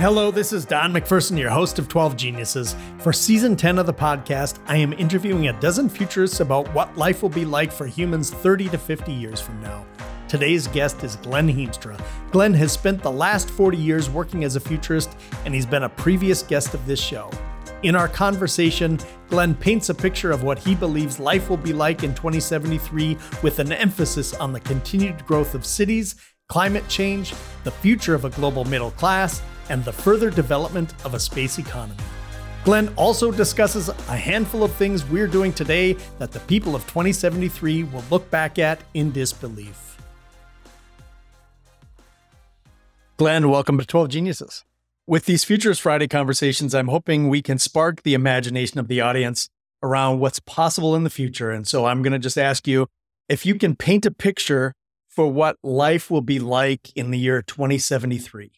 Hello, this is Don McPherson, your host of 12 Geniuses. For Season 10 of the podcast, I am interviewing a dozen futurists about what life will be like for humans 30 to 50 years from now. Today's guest is Glen Hiemstra. Glen has spent the last 40 years working as a futurist, and he's been a previous guest of this show. In our conversation, Glen paints a picture of what he believes life will be like in 2073 with an emphasis on the continued growth of cities, climate change, the future of a global middle class, and the further development of a space economy. Glen also discusses a handful of things we're doing today that the people of 2073 will look back at in disbelief. Glen, welcome to 12 Geniuses. With these Futures Friday conversations, I'm hoping we can spark the imagination of the audience around what's possible in the future. And so I'm going to just ask you if you can paint a picture for what life will be like in the year 2073.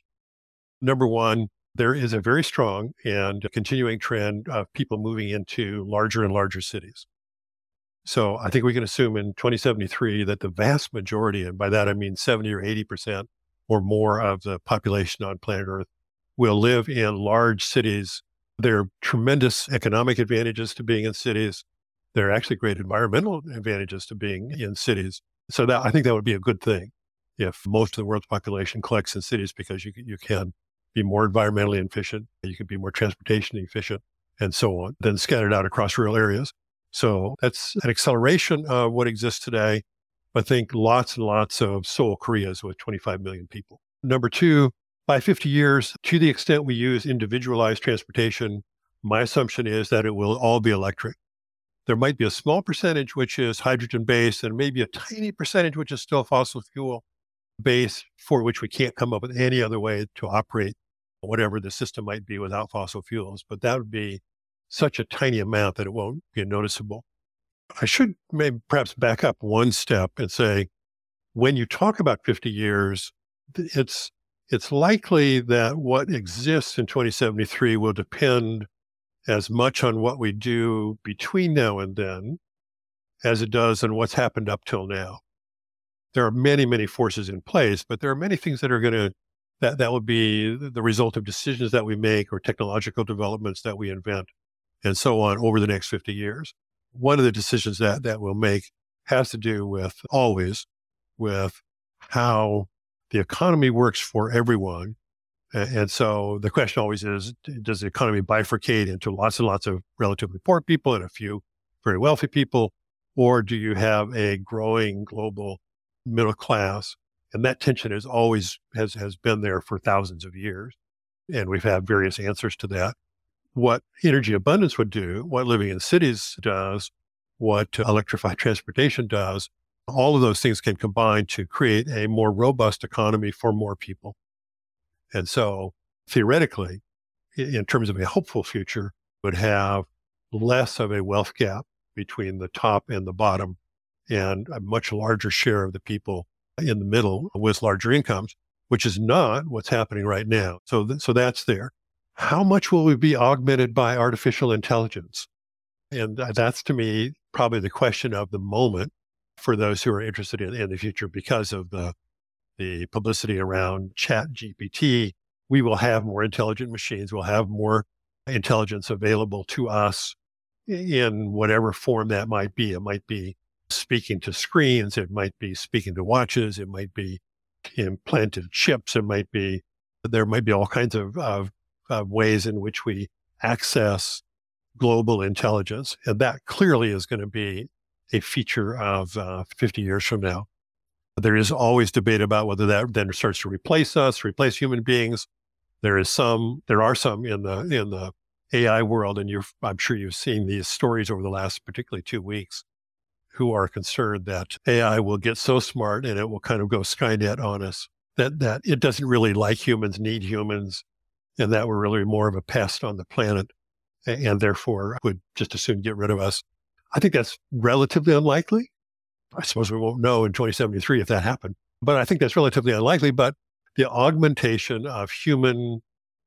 Number one, there is a very strong and continuing trend of people moving into larger and larger cities. So I think we can assume in 2073 that the vast majority, and by that I mean 70 or 80% or more of the population on planet Earth, will live in large cities. There are tremendous economic advantages to being in cities. There are actually great environmental advantages to being in cities. So that I think that would be a good thing if most of the world's population collects in cities, because you can be more environmentally efficient, you can be more transportation efficient, and so on, then scattered out across rural areas. So that's an acceleration of what exists today. I think lots and lots of Seoul, Koreas with 25 million people. Number two, by 50 years, to the extent we use individualized transportation, my assumption is that it will all be electric. There might be a small percentage which is hydrogen-based, and maybe a tiny percentage which is still fossil fuel-based, for which we can't come up with any other way to operate whatever the system might be without fossil fuels. But that would be such a tiny amount that it won't be noticeable. I should maybe perhaps back up one step and say, when you talk about 50 years, it's likely that what exists in 2073 will depend as much on what we do between now and then as it does on what's happened up till now. There are many, many forces in place, but there are many things that are going to, that will be the result of decisions that we make or technological developments that we invent and so on over the next 50 years. One of the decisions that we'll make has to do with with how the economy works for everyone. And so the question always is, does the economy bifurcate into lots and lots of relatively poor people and a few very wealthy people? Or do you have a growing global middle class? And that tension is always has been there for thousands of years. And we've had various answers to that. What energy abundance would do, what living in cities does, what electrified transportation does, all of those things can combine to create a more robust economy for more people. And so theoretically, in terms of a hopeful future, would have less of a wealth gap between the top and the bottom, and a much larger share of the people in the middle with larger incomes, which is not what's happening right now. So that's there. How much will we be augmented by artificial intelligence? And that's, to me, probably the question of the moment for those who are interested in the future because of the publicity around ChatGPT. We will have more intelligent machines. We'll have more intelligence available to us in whatever form that might be. It might be speaking to screens. It might be speaking to watches. It might be implanted chips. It might be, there might be all kinds of ways in which we access global intelligence. And that clearly is going to be a feature of 50 years from now. There is always debate about whether that then starts to replace us, replace human beings. There are some in the AI world, and I'm sure you've seen these stories over the last particularly 2 weeks, who are concerned that AI will get so smart and it will kind of go Skynet on us, that it doesn't really like humans, need humans, and that we're really more of a pest on the planet, and therefore would just as soon get rid of us. I think that's relatively unlikely. I suppose we won't know in 2073 if that happened, but I think that's relatively unlikely. But the augmentation of human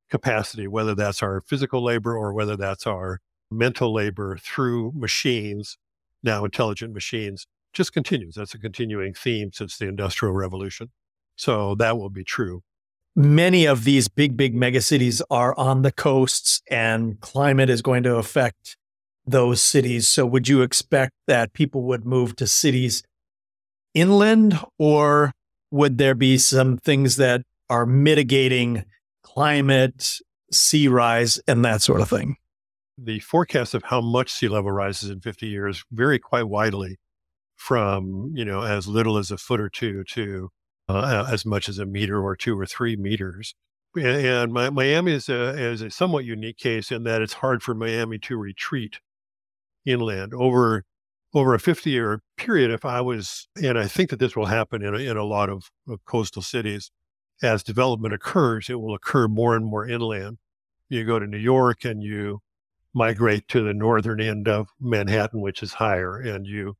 capacity, whether that's our physical labor or whether that's our mental labor through machines, now intelligent machines, just continues. That's a continuing theme since the Industrial Revolution. So that will be true. many of these big megacities are on the coasts, and climate is going to affect those cities. So would you expect that people would move to cities inland, or would there be some things that are mitigating climate, sea rise, and that sort of thing? The forecast of how much sea level rises in 50 years vary quite widely from, you know, as little as a foot or two to as much as a meter or 2 or 3 meters. And Miami is a somewhat unique case in that it's hard for Miami to retreat inland. Over a 50-year period, if I was, and I think that this will happen in a lot of coastal cities, as development occurs, it will occur more and more inland. You go to New York and you migrate to the northern end of Manhattan, which is higher, and you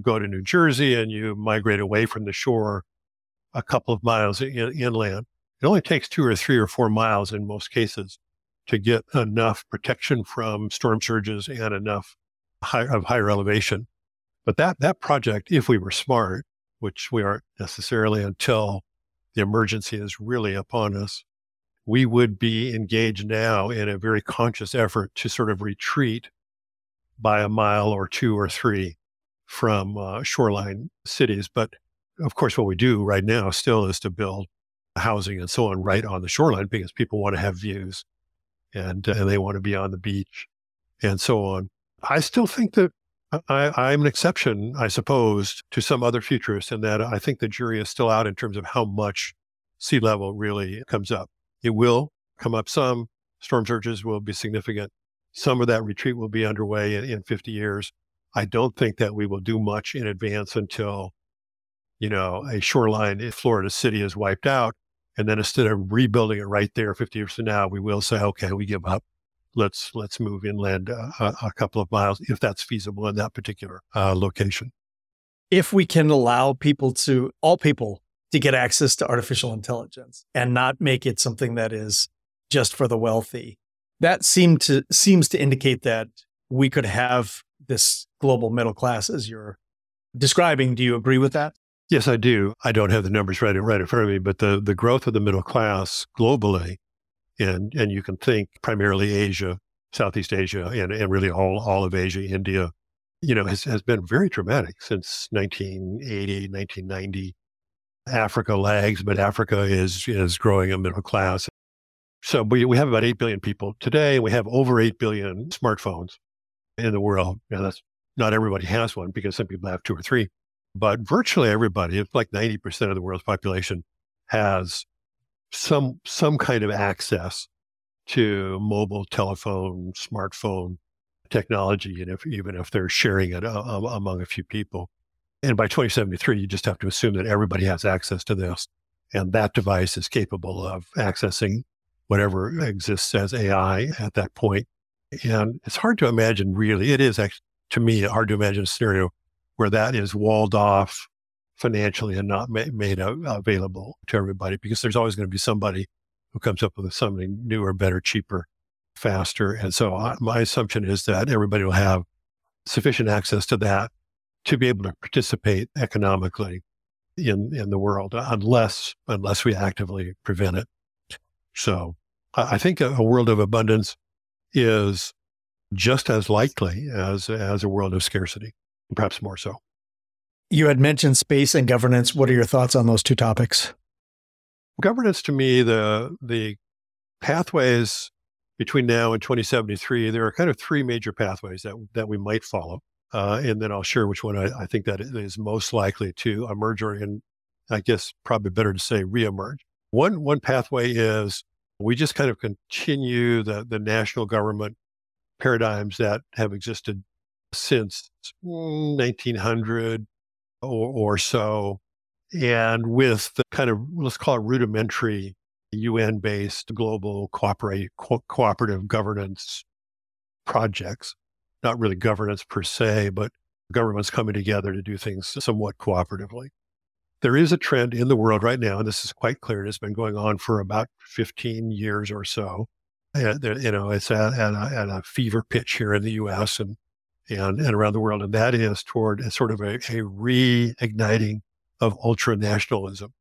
go to New Jersey and you migrate away from the shore a couple of miles inland. It only takes 2 or 3 or 4 miles in most cases to get enough protection from storm surges and enough higher elevation. But that project, if we were smart, which we aren't necessarily until the emergency is really upon us, we would be engaged now in a very conscious effort to sort of retreat by a mile or 2 or 3 from shoreline cities. But of course, what we do right now still is to build housing and so on right on the shoreline, because people want to have views and they want to be on the beach and so on. I still think that I'm an exception, I suppose, to some other futurists, in that I think the jury is still out in terms of how much sea level really comes up. It will come up some. Storm surges will be significant. Some of that retreat will be underway in 50 years. I don't think that we will do much in advance until, you know, a shoreline in Florida city is wiped out. And then instead of rebuilding it right there 50 years from now, we will say, okay, we give up. Let's move inland a couple of miles, if that's feasible in that particular location. If we can allow all people to get access to artificial intelligence and not make it something that is just for the wealthy, that seems to indicate that we could have this global middle class as you're describing. Do you agree with that? Yes, I do. I don't have the numbers right in front of me, but the growth of the middle class globally, and you can think primarily Asia, Southeast Asia, and really all of Asia, India, you know, has been very dramatic since 1980, 1990. Africa lags, but Africa is growing a middle class. So we have about 8 billion people today, and we have over 8 billion smartphones in the world. Now, that's not everybody has one, because some people have 2 or 3, but virtually everybody, it's like 90% of the world's population, has some kind of access to mobile telephone, smartphone technology, and even if they're sharing it among a few people. And by 2073, you just have to assume that everybody has access to this, and that device is capable of accessing whatever exists as AI at that point. And it's hard to imagine, really, it is actually, to me, hard to imagine a scenario where that is walled off financially and not made available to everybody, because there's always going to be somebody who comes up with something newer, better, cheaper, faster. And so my assumption is that everybody will have sufficient access to that to be able to participate economically in the world, unless we actively prevent it. So I think a world of abundance is just as likely as a world of scarcity, perhaps more so. You had mentioned space and governance. What are your thoughts on those two topics? Governance, to me, the pathways between now and 2073, there are kind of 3 major pathways that we might follow. And then I'll share which one I think that is most likely to emerge, or, and I guess probably better to say reemerge. One pathway is we just kind of continue the national government paradigms that have existed since 1900 or so, and with the kind of, let's call it, rudimentary UN-based global cooperative governance projects. Not really governance per se, but governments coming together to do things somewhat cooperatively. There is a trend in the world right now, and this is quite clear, it's been going on for about 15 years or so. And, you know, it's at a fever pitch here in the U.S. and around the world, and that is toward a sort of a reigniting of ultra-nationalism.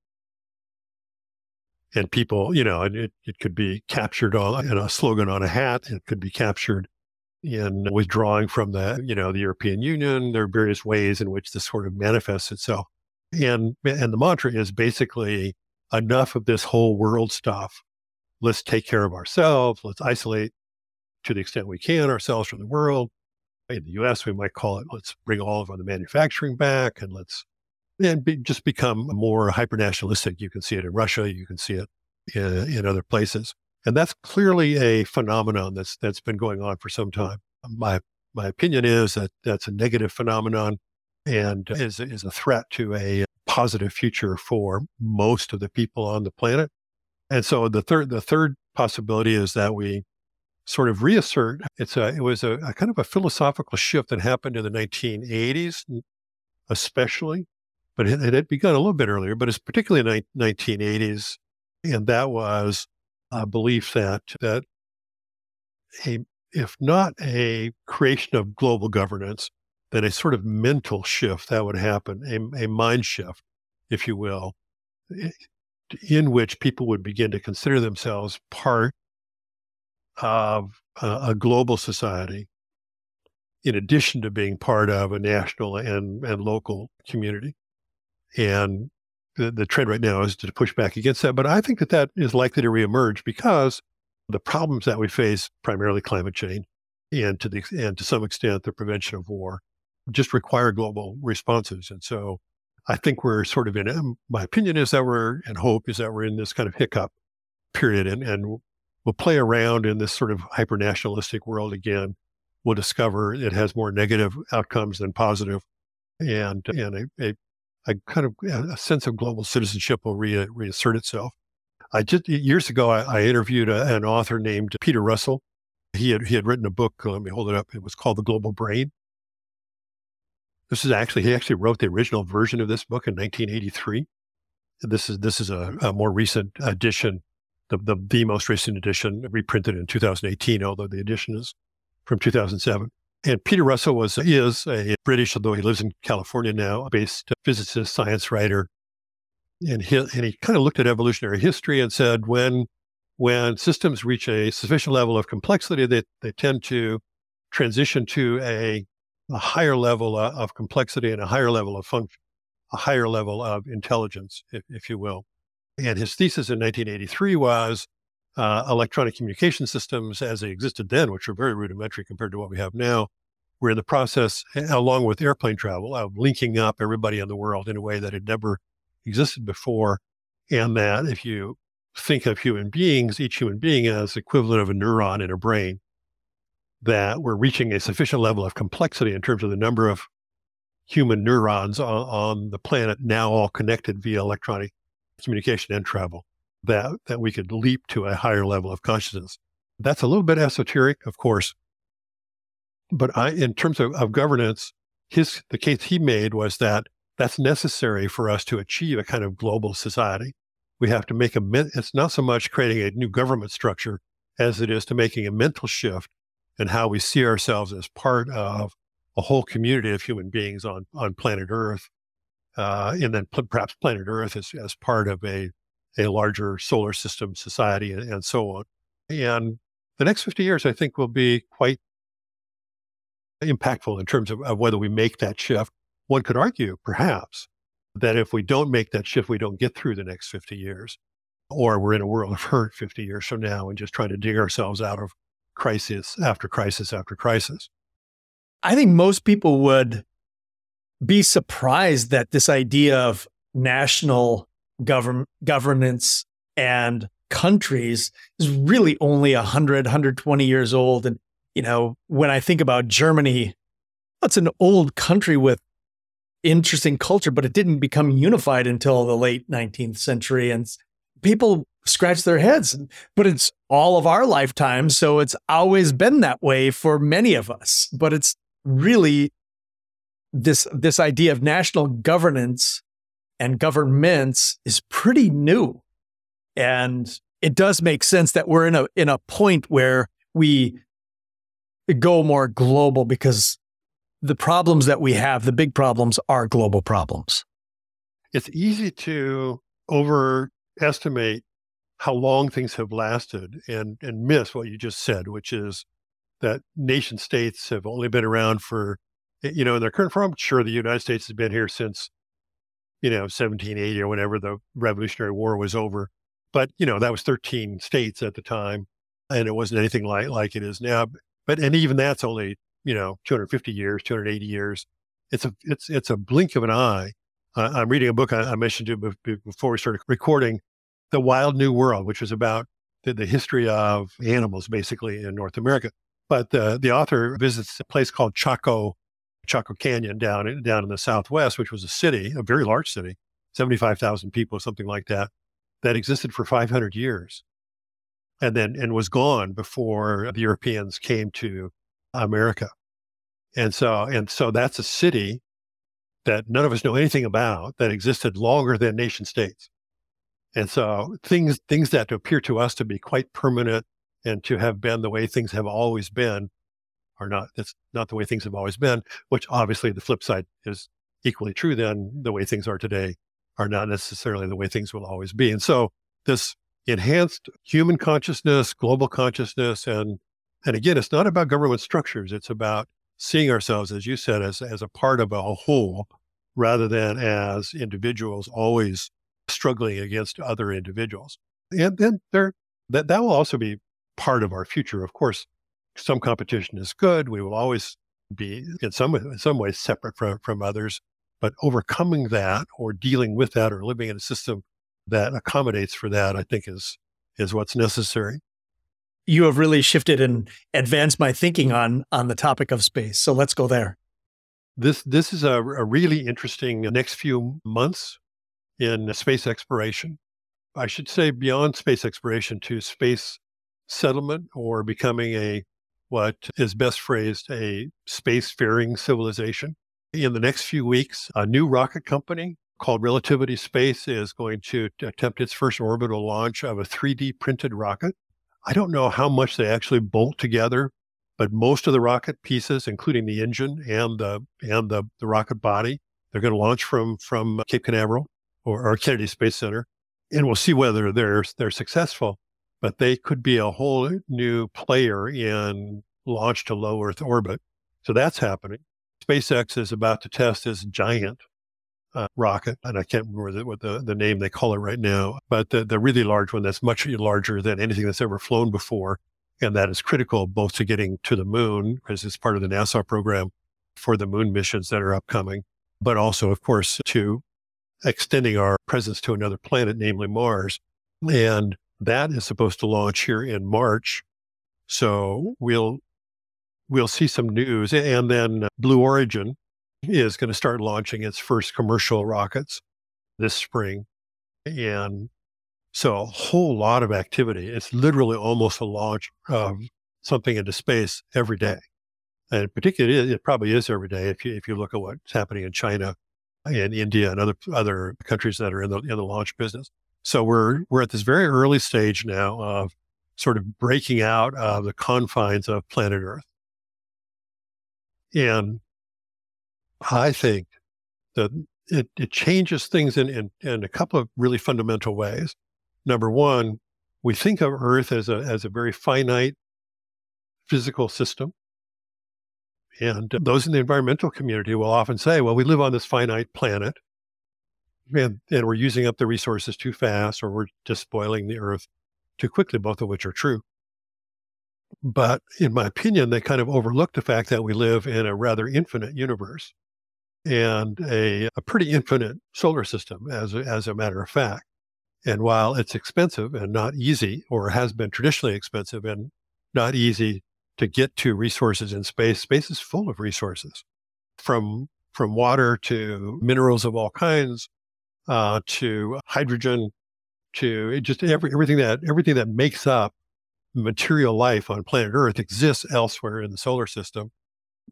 And people, you know, it could be captured in a slogan on a hat. It could be captured in withdrawing from the European Union. There are various ways in which this sort of manifests itself. And the mantra is basically enough of this whole world stuff. Let's take care of ourselves. Let's isolate to the extent we can ourselves from the world. In the U.S., we might call it, let's bring all of the manufacturing back and just become more hyper-nationalistic. You can see it in Russia. You can see it in other places. And that's clearly a phenomenon that's been going on for some time. My opinion is that that's a negative phenomenon and is a threat to a positive future for most of the people on the planet. And so the third possibility is that we sort of reassert. It was a kind of a philosophical shift that happened in the 1980s, especially, but it had begun a little bit earlier, but it's particularly in the 1980s. And that was a belief that if not a creation of global governance, then a sort of mental shift that would happen, a mind shift, if you will, in which people would begin to consider themselves part of a global society, in addition to being part of a national and local community. And the trend right now is to push back against that. But I think that is likely to reemerge because the problems that we face, primarily climate change and to some extent the prevention of war, just require global responses. And so I think we're sort of my hope is that we're in this kind of hiccup period, and we'll play around in this sort of hyper-nationalistic world again. We'll discover it has more negative outcomes than positive, and a kind of a sense of global citizenship will reassert itself. Years ago, I interviewed an author named Peter Russell. He had written a book. Let me hold it up. It was called The Global Brain. He actually wrote the original version of this book in 1983. This is a more recent edition, the most recent edition, reprinted in 2018, although the edition is from 2007. And Peter Russell is a British, although he lives in California now, based physicist, science writer. And he kind of looked at evolutionary history and said, when systems reach a sufficient level of complexity, they tend to transition to a higher level of complexity and a higher level of function, a higher level of intelligence, if you will. And his thesis in 1983 was electronic communication systems as they existed then, which were very rudimentary compared to what we have now, were in the process, along with airplane travel, of linking up everybody in the world in a way that had never existed before. And that if you think of human beings, each human being as equivalent of a neuron in a brain, that we're reaching a sufficient level of complexity in terms of the number of human neurons on the planet, now all connected via electronic communication and travel, that we could leap to a higher level of consciousness. That's a little bit esoteric, of course, but in terms of governance, the case he made was that that's necessary for us to achieve a kind of global society. We have to make it's not so much creating a new government structure as it is to making a mental shift in how we see ourselves as part of a whole community of human beings on planet Earth, and then perhaps planet Earth as part of a larger solar system society, and so on. And the next 50 years, I think, will be quite impactful in terms of whether we make that shift. One could argue, perhaps, that if we don't make that shift, we don't get through the next 50 years, or we're in a world of hurt 50 years from now and just trying to dig ourselves out of crisis after crisis after crisis. I think most people would be surprised that this idea of national governance and countries is really only 100, 120 years old. And, you know, when I think about Germany, that's an old country with interesting culture, but it didn't become unified until the late 19th century. And people scratch their heads, but it's all of our lifetime. So it's always been that way for many of us. But it's really this idea of national governance and governments is pretty new. And it does make sense that we're in a point where we go more global, because the problems that we have, the big problems, are global problems. It's easy to overestimate how long things have lasted and miss what you just said, which is that nation states have only been around for, you know, in their current form. Sure, the United States has been here since, you know, 1780 or whenever the Revolutionary War was over. But, you know, that was 13 states at the time, and it wasn't anything like it is now. But, and even that's only, you know, 250 years, 280 years. It's a blink of an eye. I'm reading a book I mentioned to you before we started recording, The Wild New World, which was about the history of animals, basically, in North America. But the author visits a place called Chaco Canyon down in the Southwest, which was a city, a very large city, 75,000 people, something like that existed for 500 years and was gone before the Europeans came to America. And so that's a city that none of us know anything about that existed longer than nation states. And so things that appear to us to be quite permanent and to have been the way things have always been are not. That's not the way things have always been, which obviously the flip side is equally true. Then the way things are today are not necessarily the way things will always be. And so this enhanced human consciousness, global consciousness, and again, it's not about government structures. It's about seeing ourselves, as you said, as a part of a whole rather than as individuals always struggling against other individuals. And then that will also be part of our future. Of course, some competition is good. We will always be in some ways separate from others, but overcoming that or dealing with that or living in a system that accommodates for that, I think is what's necessary. You have really shifted and advanced my thinking on the topic of space. So let's go there. This is a really interesting next few months in space exploration. I should say beyond space exploration to space settlement or becoming what is best phrased, a spacefaring civilization. In the next few weeks, a new rocket company called Relativity Space is going to attempt its first orbital launch of a 3D printed rocket. I don't know how much they actually bolt together, but most of the rocket pieces, including the engine and the rocket body, they're going to launch from Cape Canaveral or Kennedy Space Center, and we'll see whether they're successful. But they could be a whole new player in launch to low Earth orbit. So that's happening. SpaceX is about to test this giant rocket, and I can't remember what the name they call it right now, but the really large one that's much larger than anything that's ever flown before, and that is critical both to getting to the moon, because it's part of the NASA program for the moon missions that are upcoming, but also, of course, to extending our presence to another planet, namely Mars. And that is supposed to launch here in March, so we'll see some news. And then Blue Origin is going to start launching its first commercial rockets this spring. And so a whole lot of activity. It's literally almost a launch of something into space every day. And particularly, it probably is every day if you look at what's happening in China and India and other countries that are in the launch business. So we're at this very early stage now of sort of breaking out of the confines of planet Earth. And I think that it changes things in a couple of really fundamental ways. Number one, we think of Earth as a very finite physical system. And those in the environmental community will often say, well, we live on this finite planet and we're using up the resources too fast, or we're just spoiling the Earth too quickly, both of which are true. But in my opinion, they kind of overlook the fact that we live in a rather infinite universe and a pretty infinite solar system, as a matter of fact. And while it's expensive and not easy, or has been traditionally expensive and not easy to get to resources in space, space is full of resources, from water to minerals of all kinds, to hydrogen, to just everything that makes up material life on planet Earth exists elsewhere in the solar system.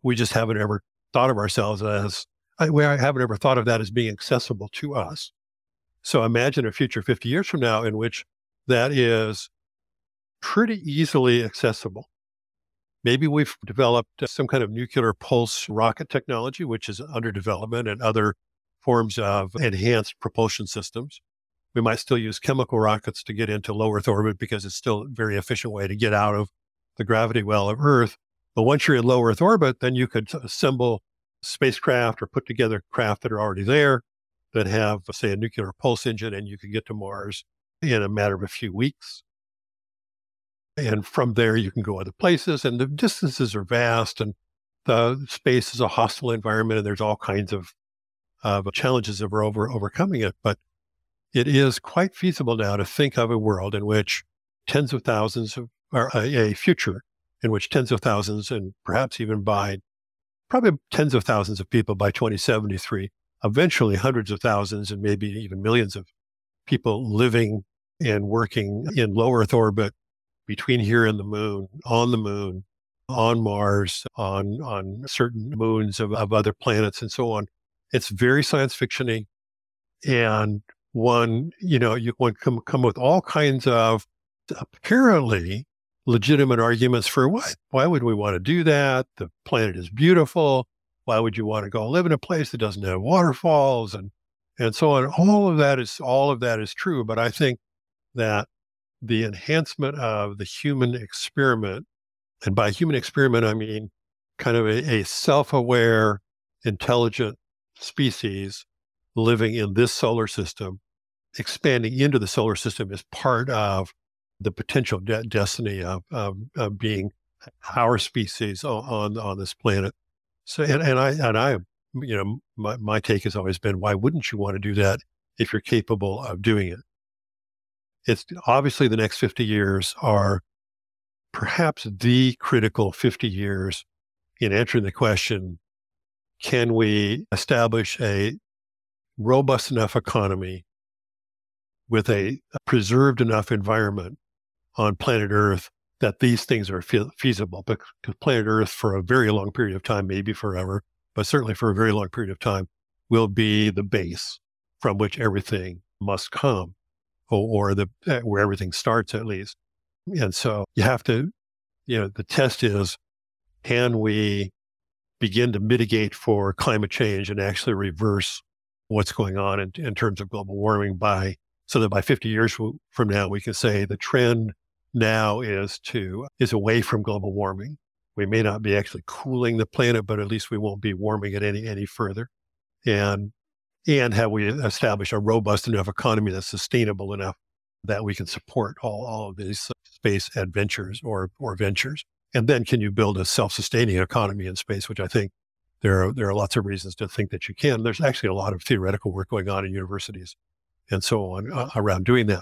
We just haven't ever thought of ourselves as being accessible to us. So imagine a future 50 years from now in which that is pretty easily accessible. Maybe we've developed some kind of nuclear pulse rocket technology, which is under development, and other forms of enhanced propulsion systems. We might still use chemical rockets to get into low Earth orbit because it's still a very efficient way to get out of the gravity well of Earth. But once you're in low Earth orbit, then you could assemble spacecraft or put together craft that are already there that have, say, a nuclear pulse engine, and you could get to Mars in a matter of a few weeks. And from there, you can go other places, and the distances are vast, and the space is a hostile environment, and there's all kinds of challenges of overcoming it. But it is quite feasible now to think of a world in which tens of thousands of, or a future in which tens of thousands, and perhaps even by probably tens of thousands of people by 2073, eventually hundreds of thousands and maybe even millions of people living and working in low Earth orbit between here and the moon, on Mars, on certain moons of other planets and so on. It's very science fiction-y. And one, you know, you can come with all kinds of apparently legitimate arguments for why would we want to do that? The planet is beautiful. Why would you want to go live in a place that doesn't have waterfalls and so on? All of that is true. But I think that the enhancement of the human experiment, and by human experiment, I mean kind of a self-aware, intelligent species living in this solar system, expanding into the solar system is part of the potential destiny of being our species on this planet. So, and I, you know, my take has always been, why wouldn't you want to do that if you're capable of doing it? It's obviously the next 50 years are perhaps the critical 50 years in answering the question, can we establish a robust enough economy with a preserved enough environment on planet Earth that these things are feasible? Because planet Earth, for a very long period of time, maybe forever, but certainly for a very long period of time, will be the base from which everything must come, or where everything starts, at least. And so you have to, you know, the test is, can we begin to mitigate for climate change and actually reverse what's going on in terms of global warming so that by 50 years from now, we can say the trend now is away from global warming. We may not be actually cooling the planet, but at least we won't be warming it any further. And have we established a robust enough economy that's sustainable enough that we can support all of these space adventures or ventures? And then can you build a self-sustaining economy in space, which I think there are lots of reasons to think that you can. There's actually a lot of theoretical work going on in universities and so on around doing that.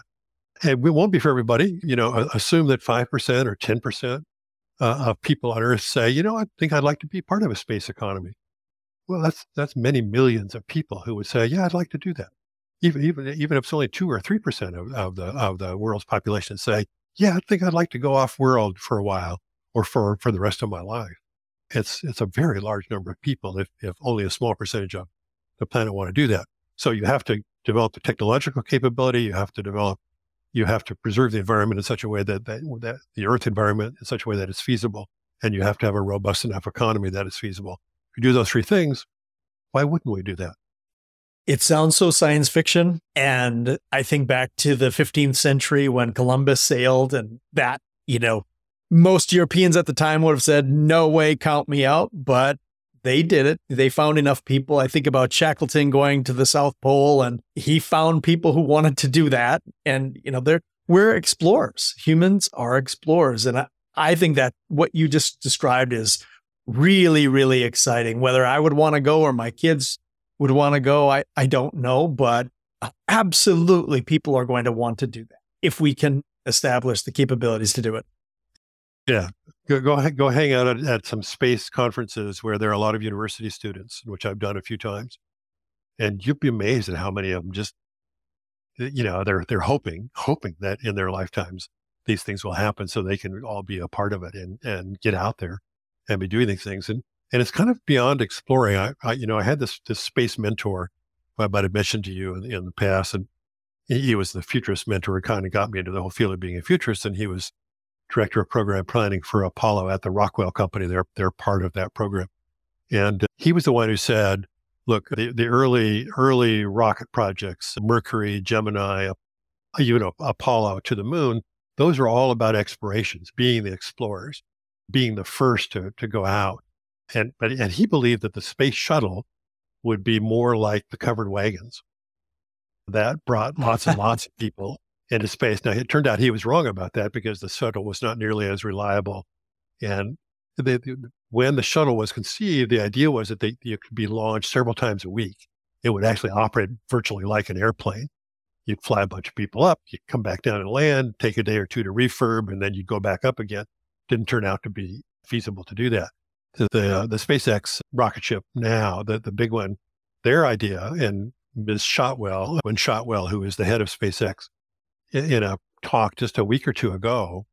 And it won't be for everybody. You know, assume that 5% or 10% of people on Earth say, you know, I think I'd like to be part of a space economy. Well, that's many millions of people who would say, yeah, I'd like to do that. Even if it's only 2 or 3% of the world's population say, yeah, I think I'd like to go off world for a while or for the rest of my life. It's a very large number of people if only a small percentage of the planet want to do that. So you have to develop the technological capability. You have to preserve the environment in such a way that the Earth environment in such a way that it's feasible, and you have to have a robust enough economy that it's feasible. If you do those three things, why wouldn't we do that? It sounds so science fiction. And I think back to the 15th century when Columbus sailed, and that, you know, most Europeans at the time would have said, no way, count me out. But they did it. They found enough people. I think about Shackleton going to the South Pole, and he found people who wanted to do that. And, you know, we're explorers. Humans are explorers. And I think that what you just described is really, really exciting. Whether I would want to go or my kids would want to go, I don't know, but absolutely people are going to want to do that if we can establish the capabilities to do it. Yeah. Go hang out at some space conferences where there are a lot of university students, which I've done a few times. And you'd be amazed at how many of them just, you know, they're hoping that in their lifetimes, these things will happen so they can all be a part of it and get out there and be doing these things. And it's kind of beyond exploring. I had this space mentor who I might have mentioned to you in the past, and he was the futurist mentor who kind of got me into the whole field of being a futurist. And he was director of program planning for Apollo at the Rockwell Company. They're part of that program. And he was the one who said, Look, the early rocket projects, Mercury, Gemini, Apollo to the moon, those are all about explorations, being the explorers, being the first to go out. And he believed that the space shuttle would be more like the covered wagons. That brought lots and lots of people into space. Now, it turned out he was wrong about that because the shuttle was not nearly as reliable. And when the shuttle was conceived, the idea was that it could be launched several times a week. It would actually operate virtually like an airplane. You'd fly a bunch of people up, you'd come back down and land, take a day or two to refurb, and then you'd go back up again. Didn't turn out to be feasible to do that. The SpaceX rocket ship now, the big one, their idea, and Ms. Shotwell, Gwynne Shotwell, who is the head of SpaceX, in a talk just a week or two ago,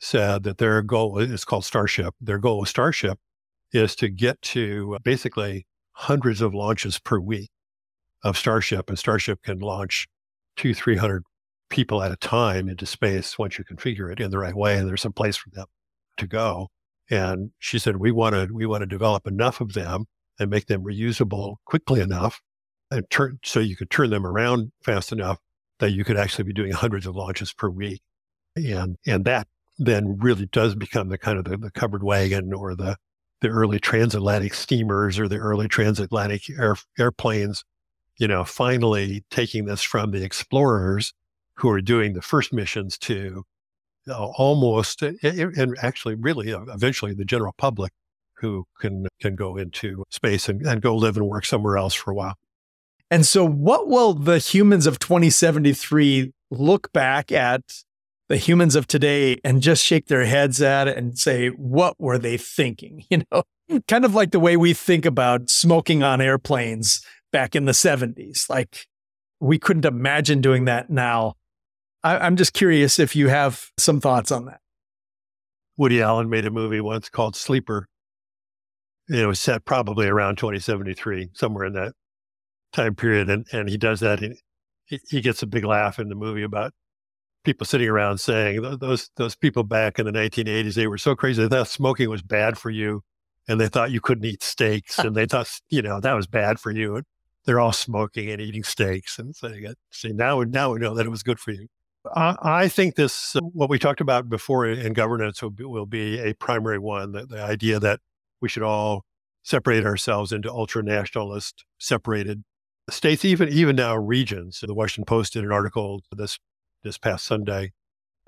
said that their goal is called Starship. Their goal with Starship is to get to basically hundreds of launches per week of Starship, and Starship can launch 200-300 people at a time into space once you configure it in the right way, and there's some place for them to go. And she said, we want to develop enough of them and make them reusable quickly enough, and so you could turn them around fast enough that you could actually be doing hundreds of launches per week. And that then really does become the kind of the covered wagon, or the early transatlantic steamers, or the early transatlantic airplanes, finally taking this from the explorers who are doing the first missions to almost, and actually really eventually the general public who can go into space and go live and work somewhere else for a while. And so what will the humans of 2073 look back at the humans of today and just shake their heads at it and say, what were they thinking? Kind of like the way we think about smoking on airplanes back in the 70s. Like, we couldn't imagine doing that now. I'm just curious if you have some thoughts on that. Woody Allen made a movie once called Sleeper. It was set probably around 2073, somewhere in that time period. And he does that. He gets a big laugh in the movie about people sitting around saying, those people back in the 1980s, they were so crazy. They thought smoking was bad for you. And they thought you couldn't eat steaks. And they thought, that was bad for you. And they're all smoking and eating steaks. And so now we know that it was good for you. I think this, what we talked about before in governance, will be a primary one, the idea that we should all separate ourselves into ultra-nationalist, separated states, even now regions. The Washington Post did an article this past Sunday,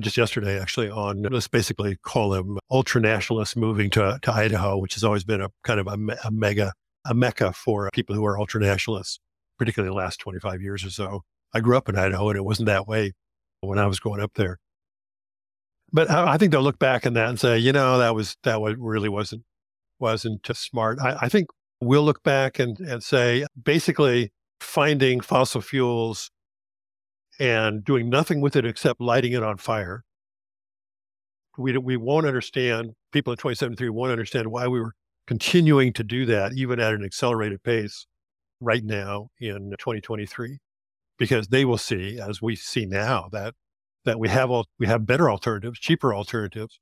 just yesterday actually, on, let's basically call them ultra-nationalists moving to Idaho, which has always been a kind of a mecca for people who are ultra-nationalists, particularly the last 25 years or so. I grew up in Idaho, and it wasn't that way when I was growing up there. But I think they'll look back on that and say, that really wasn't smart. I think we'll look back and say, basically finding fossil fuels and doing nothing with it except lighting it on fire. We won't understand, people in 2073 won't understand why we were continuing to do that, even at an accelerated pace right now in 2023. Because they will see, as we see now, that we have better alternatives, cheaper alternatives,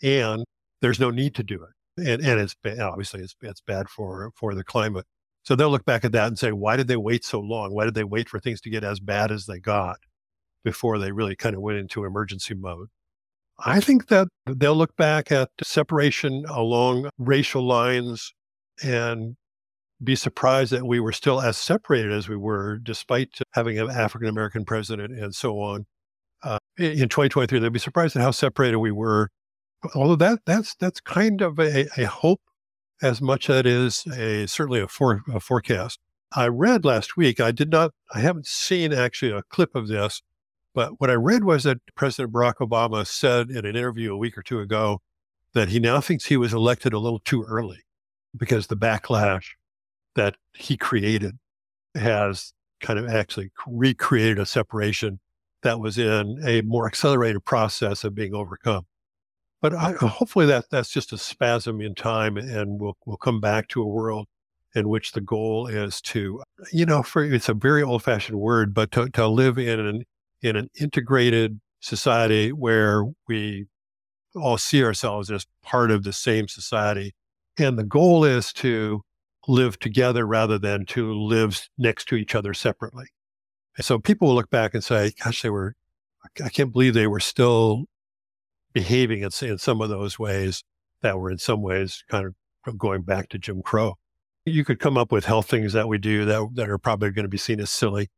and there's no need to do it. And it's obviously it's bad for the climate. So they'll look back at that and say, why did they wait so long? Why did they wait for things to get as bad as they got before they really kind of went into emergency mode? I think that they'll look back at separation along racial lines and be surprised that we were still as separated as we were, despite having an African-American president and so on. In 2023, they'll be surprised at how separated we were. Although that's kind of a hope as much as it is certainly a forecast. I read last week, I haven't seen actually a clip of this, but what I read was that President Barack Obama said in an interview a week or two ago that he now thinks he was elected a little too early because the backlash that he created has kind of actually recreated a separation that was in a more accelerated process of being overcome. But hopefully that's just a spasm in time, and we'll come back to a world in which the goal is to, it's a very old-fashioned word, but to live in an integrated society where we all see ourselves as part of the same society. And the goal is to live together rather than to live next to each other separately. And so people will look back and say, gosh, I can't believe they were still behaving in some of those ways that were in some ways kind of going back to Jim Crow. You could come up with health things that we do that are probably going to be seen as silly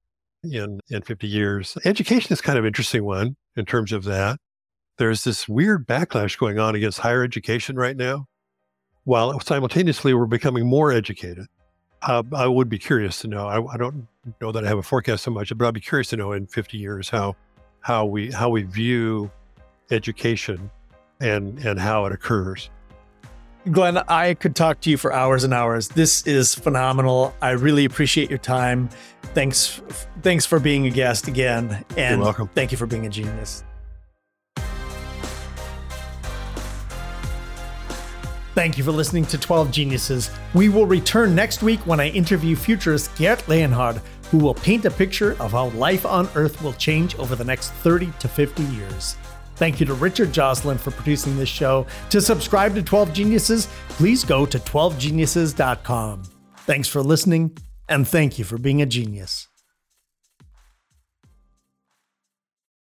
in 50 years. Education is kind of an interesting one in terms of that. There's this weird backlash going on against higher education right now, while simultaneously we're becoming more educated. I would be curious to know. I don't know that I have a forecast so much, but I'd be curious to know in 50 years how we view education and how it occurs. Glenn, I could talk to you for hours and hours. This is phenomenal. I really appreciate your time. Thanks for being a guest again. And you're welcome. Thank you for being a genius. Thank you for listening to 12 Geniuses. We will return next week when I interview futurist Gert Leonhard, who will paint a picture of how life on Earth will change over the next 30 to 50 years. Thank you to Richard Jocelyn for producing this show. To subscribe to 12 Geniuses, please go to 12geniuses.com. Thanks for listening, and thank you for being a genius.